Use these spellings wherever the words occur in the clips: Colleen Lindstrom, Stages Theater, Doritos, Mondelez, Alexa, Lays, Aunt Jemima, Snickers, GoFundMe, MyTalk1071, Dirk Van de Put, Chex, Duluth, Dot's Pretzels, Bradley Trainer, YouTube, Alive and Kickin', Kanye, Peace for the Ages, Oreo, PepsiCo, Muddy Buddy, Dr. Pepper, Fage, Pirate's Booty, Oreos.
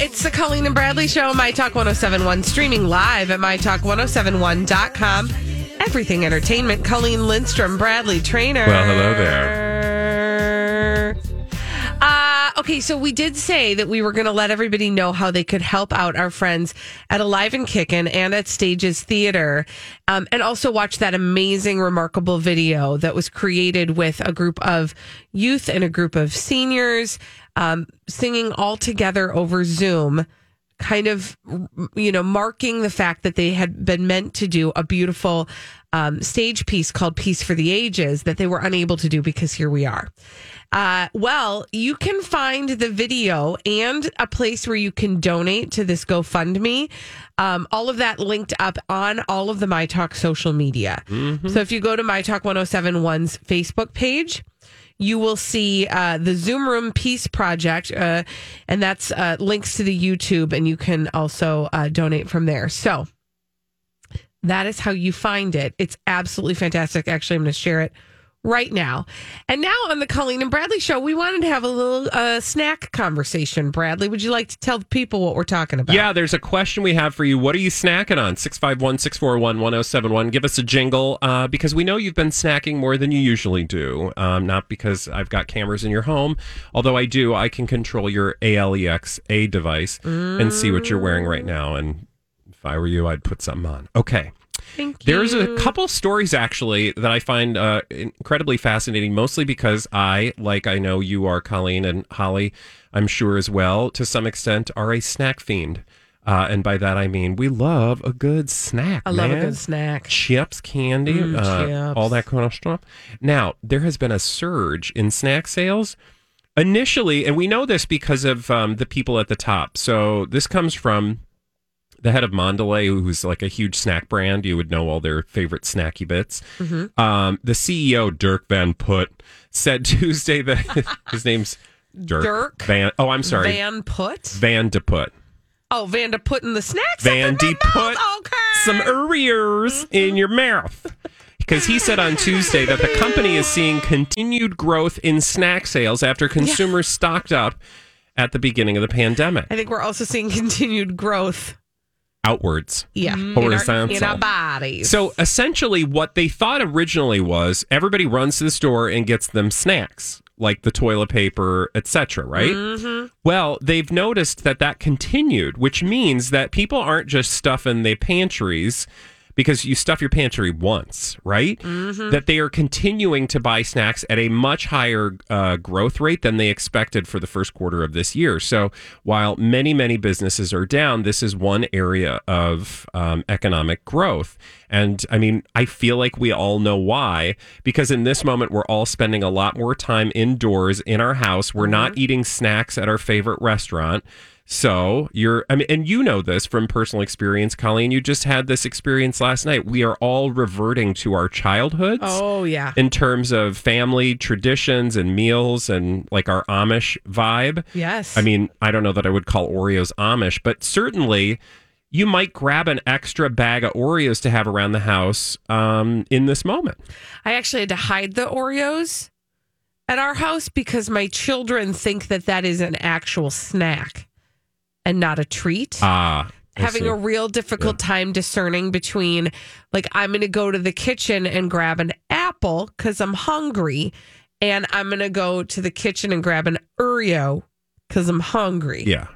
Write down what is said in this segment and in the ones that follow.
It's the Colleen and Bradley Show, MyTalk1071, streaming live at MyTalk1071.com. Everything Entertainment, Colleen Lindstrom, Bradley Trainer. Well, hello there. Okay, so we did say that we were going to let everybody know how they could help out our friends at Alive and Kickin' and at Stages Theater, and also watch that amazing, remarkable video that was created with a group of youth and a group of seniors singing all together over Zoom, kind of, you know, marking the fact that they had been meant to do a beautiful stage piece called Peace for the Ages that they were unable to do because here we are. Well, you can find the video and a place where you can donate to this GoFundMe. All of that linked up on all of the MyTalk social media. Mm-hmm. So if you go to MyTalk1071's Facebook page, you will see the Zoom Room Peace Project, and that's links to the YouTube, and you can also donate from there. So that is how you find it. It's absolutely fantastic. Actually, I'm going to share it right now. And now on the Colleen and Bradley Show, we wanted to have a little snack conversation. Bradley, would you like to tell the people what we're talking about? Yeah, there's a question we have for you. What are you snacking on? 651-641-1071. Give us a jingle, because we know you've been snacking more than you usually do. Not because I've got cameras in your home, although I do. I can control your Alexa device and see what you're wearing right now. And if I were you, I'd put something on. Okay. Thank you. There's a couple stories, actually, that I find incredibly fascinating, mostly because I know you are, Colleen, and Holly, I'm sure as well, to some extent, are a snack fiend. And by that, I mean, we love a good snack. I love a good snack. Chips, candy, chips. All that kind of stuff. Now, there has been a surge in snack sales initially, and we know this because of the people at the top. So this comes from the head of Mondelez, who's like a huge snack brand. You would know all their favorite snacky bits. Mm-hmm. The CEO, Dirk Van Put, said Tuesday that his name's Dirk Van. Oh, I'm sorry. Van Put? Van de Put. Oh, Van de Put in the snacks. Van de Put. Okay. Some Oreos in your mouth. Because he said on Tuesday that the company is seeing continued growth in snack sales after consumers stocked up at the beginning of the pandemic. I think we're also seeing continued growth outwards, horizontal in our bodies. So essentially, what they thought originally was everybody runs to the store and gets them snacks like the toilet paper, etc. Right? Mm-hmm. Well, they've noticed that continued, which means that people aren't just stuffing their pantries because you stuff your pantry once, right? Mm-hmm. That they are continuing to buy snacks at a much higher growth rate than they expected for the first quarter of this year. So while many, many businesses are down, this is one area of economic growth. And I mean, I feel like we all know why, because in this moment, we're all spending a lot more time indoors in our house. We're not eating snacks at our favorite restaurant. So and you know this from personal experience, Colleen, you just had this experience last night. We are all reverting to our childhoods. Oh, yeah. In terms of family traditions and meals and like our Amish vibe. Yes. I mean, I don't know that I would call Oreos Amish, but certainly you might grab an extra bag of Oreos to have around the house in this moment. I actually had to hide the Oreos at our house because my children think that is an actual snack and not a treat. Having a real difficult time discerning between, like, I'm going to go to the kitchen and grab an apple because I'm hungry, and I'm going to go to the kitchen and grab an Oreo because I'm hungry. Yeah.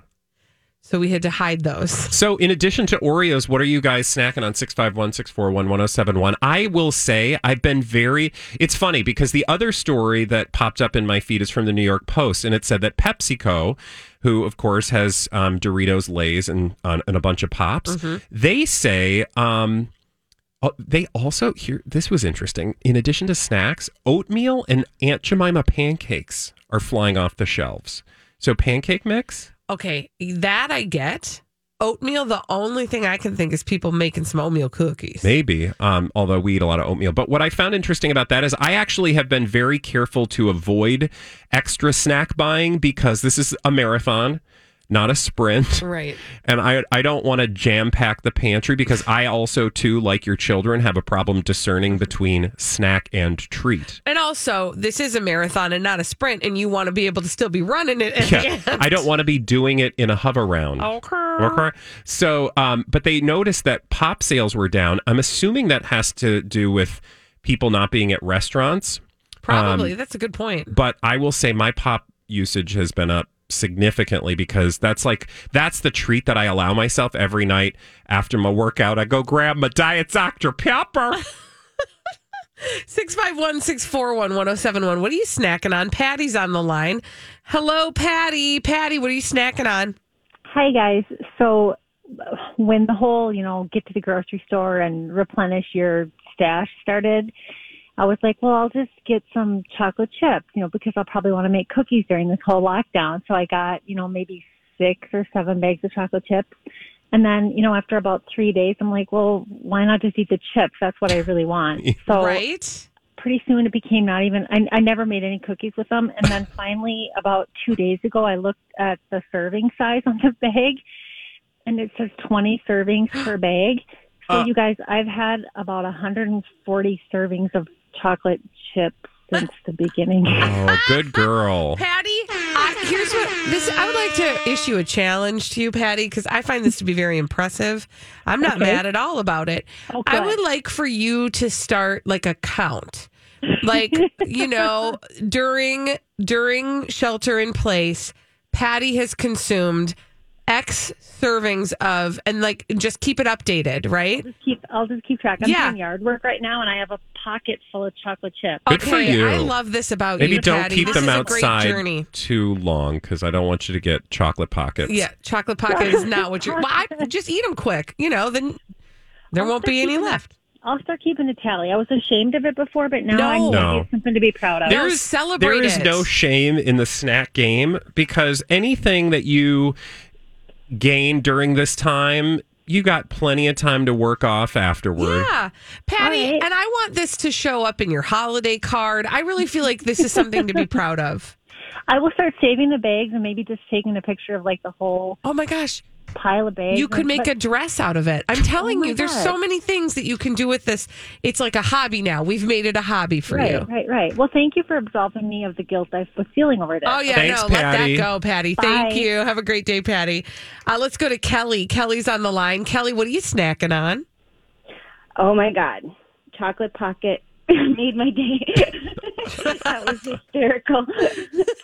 So we had to hide those. So in addition to Oreos, what are you guys snacking on? 651-641-1071. I will say I've been very... It's funny because the other story that popped up in my feed is from the New York Post, and it said that PepsiCo, who, of course, has Doritos, Lays, and a bunch of Pops, they say... they also... here. This was interesting. In addition to snacks, oatmeal and Aunt Jemima pancakes are flying off the shelves. So pancake mix... Okay, that I get. Oatmeal, the only thing I can think is people making some oatmeal cookies. Maybe, although we eat a lot of oatmeal. But what I found interesting about that is I actually have been very careful to avoid extra snack buying because this is a marathon, not a sprint. Right. And I don't want to jam-pack the pantry because I also, too, like your children, have a problem discerning between snack and treat. And also, this is a marathon and not a sprint, and you want to be able to still be running it at the end. I don't want to be doing it in a hover round. Okay. So, but they noticed that pop sales were down. I'm assuming that has to do with people not being at restaurants. Probably. That's a good point. But I will say my pop usage has been up significantly because that's the treat that I allow myself every night after my workout. I go grab my Diet Dr. Pepper. 651-641-1071. What are you snacking on? Patty's on the line. Hello, Patty. Patty, what are you snacking on? Hi, guys. So when the whole, get to the grocery store and replenish your stash started, I was like, well, I'll just get some chocolate chips, because I'll probably want to make cookies during this whole lockdown. So I got, maybe 6 or 7 bags of chocolate chips. And then, after about 3 days, I'm like, well, why not just eat the chips? That's what I really want. So right? Pretty soon it became not even, I never made any cookies with them. And then finally, about 2 days ago, I looked at the serving size on the bag, and it says 20 servings per bag. So you guys, I've had about 140 servings of chocolate chips since the beginning. Oh, good girl. Patty, I would like to issue a challenge to you, Patty, because I find this to be very impressive. I'm not mad at all about it. Oh, I would like for you to start a count. During shelter in place, Patty has consumed X servings of, and just keep it updated, right? I'll just keep track. I'm doing yard work right now, and I have a pocket full of chocolate chips. Good for you. I love this about you, Patty. Maybe don't keep them outside too long, because I don't want you to get chocolate pockets. Yeah, chocolate pocket is not what you're... Well, just eat them quick, then there won't be any left. I'll start keeping a tally. I was ashamed of it before, but now I need something to be proud of. There is no shame in the snack game, because anything that you... gain during this time, you got plenty of time to work off afterward. Yeah, Patty, right. And I want this to show up in your holiday card. I really feel like this is something to be proud of. I will start saving the bags and maybe just taking a picture of the whole... Oh my gosh. Pile of bags. You could make a dress out of it. I'm telling you, there's so many things that you can do with this. It's like a hobby now. We've made it a hobby for you. Right. Well, thank you for absolving me of the guilt I was feeling over this. Oh, yeah, thanks, Patty. Let that go, Patty. Bye. Thank you. Have a great day, Patty. Let's go to Kelly. Kelly's on the line. Kelly, what are you snacking on? Oh, my God. Chocolate Pocket made my day. That was hysterical.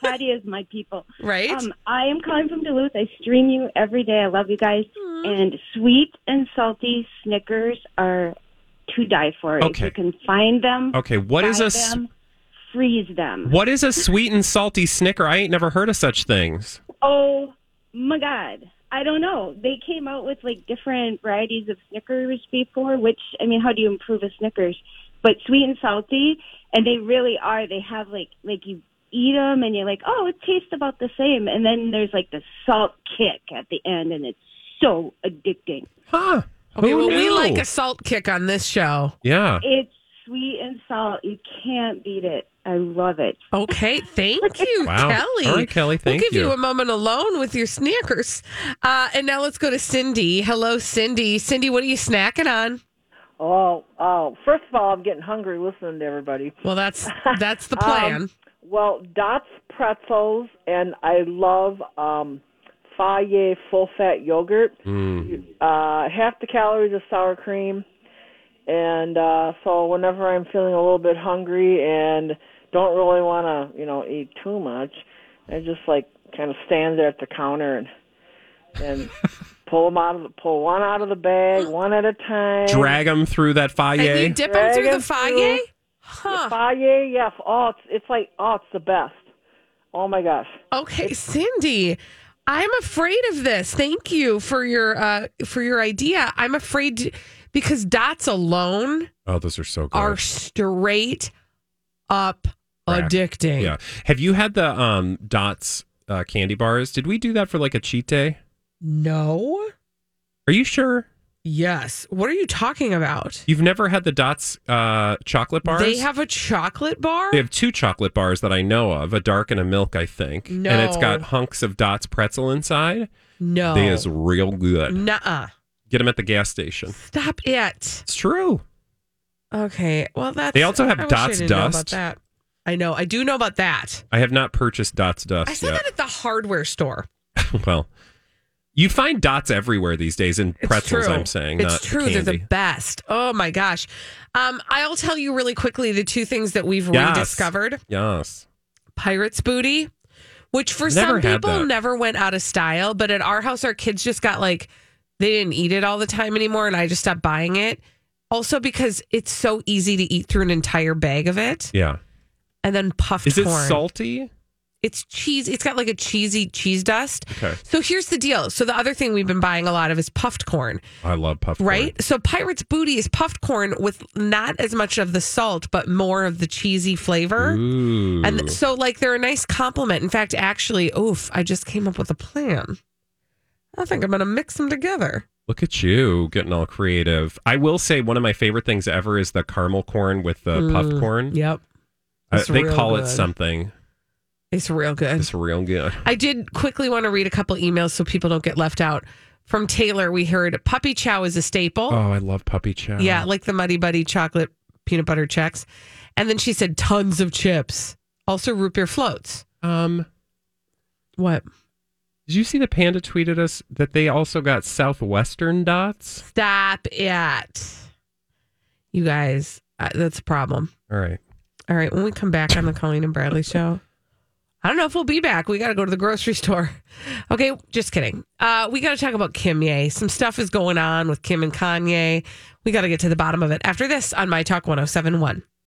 Patty is my people. Right. I am calling from Duluth. I stream you every day. I love you guys. Mm. And sweet and salty Snickers are to die for. Okay. If you can find them, freeze them. What is a sweet and salty Snicker? I ain't never heard of such things. Oh, my God. I don't know. They came out with different varieties of Snickers before, which, how do you improve a Snickers? But sweet and salty, and they really are. They have you eat them, and you're like, oh, it tastes about the same. And then there's the salt kick at the end, and it's so addicting. Huh? Okay, well, we like a salt kick on this show. Yeah, it's sweet and salt. You can't beat it. I love it. Okay, thank you, wow. Kelly. All right, Kelly, thank you. We'll give you a moment alone with your Snickers. And now let's go to Cindy. Hello, Cindy. Cindy, what are you snacking on? Oh! First of all, I'm getting hungry listening to everybody. Well, that's the plan. Dot's Pretzels, and I love Fage full-fat yogurt. Mm. Half the calories of sour cream, and so whenever I'm feeling a little bit hungry and don't really want to, eat too much, I just kind of stand there at the counter and and pull one out of the bag, one at a time. Drag them through that foyer. And you dip them through the foyer? Huh. The foyer, yes. Oh, it's the best. Oh, my gosh. Okay, Cindy, I'm afraid of this. Thank you for your idea. I'm afraid because dots alone those are so good. Are straight up crack. Addicting. Yeah. Have you had the dots candy bars? Did we do that for like a cheat day? No. Are you sure? Yes. What are you talking about? You've never had the Dots chocolate bars? They have a chocolate bar? They have two chocolate bars that I know of, a dark and a milk, I think. No. And it's got hunks of Dots pretzel inside. No. They is real good. Nuh-uh. Get them at the gas station. Stop it. It's true. Okay. Well, that's... They also have Dots Dust. I know. I do know about that. I have not purchased Dots Dust yet. I saw that at the hardware store. Well... You find dots everywhere these days in pretzels, I'm saying. It's true. Candy. They're the best. Oh, my gosh. I'll tell you really quickly the two things that we've rediscovered. Yes. Pirate's Booty, which for some people never went out of style. But at our house, our kids just got they didn't eat it all the time anymore. And I just stopped buying it. Also because it's so easy to eat through an entire bag of it. Yeah. And then puffed corn. Is it salty? It's cheese. It's got a cheesy cheese dust. Okay. So here's the deal. So the other thing we've been buying a lot of is puffed corn. I love puffed corn. Right? So Pirate's Booty is puffed corn with not as much of the salt, but more of the cheesy flavor. Ooh. And so they're a nice compliment. In fact, actually, I just came up with a plan. I think I'm going to mix them together. Look at you getting all creative. I will say one of my favorite things ever is the caramel corn with the puffed corn. Yep. They call it something. It's real good. It's real good. I did quickly want to read a couple emails so people don't get left out. From Taylor, we heard puppy chow is a staple. Oh, I love puppy chow. Yeah, like the Muddy Buddy chocolate peanut butter Chex. And then she said tons of chips. Also root beer floats. What? Did you see the panda tweeted us that they also got Southwestern dots? Stop it. You guys, that's a problem. All right, when we come back on the Colleen and Bradley show... I don't know if we'll be back. We got to go to the grocery store. Okay, just kidding. We got to talk about Kim Ye. Some stuff is going on with Kim and Kanye. We got to get to the bottom of it. After this on MyTalk1071.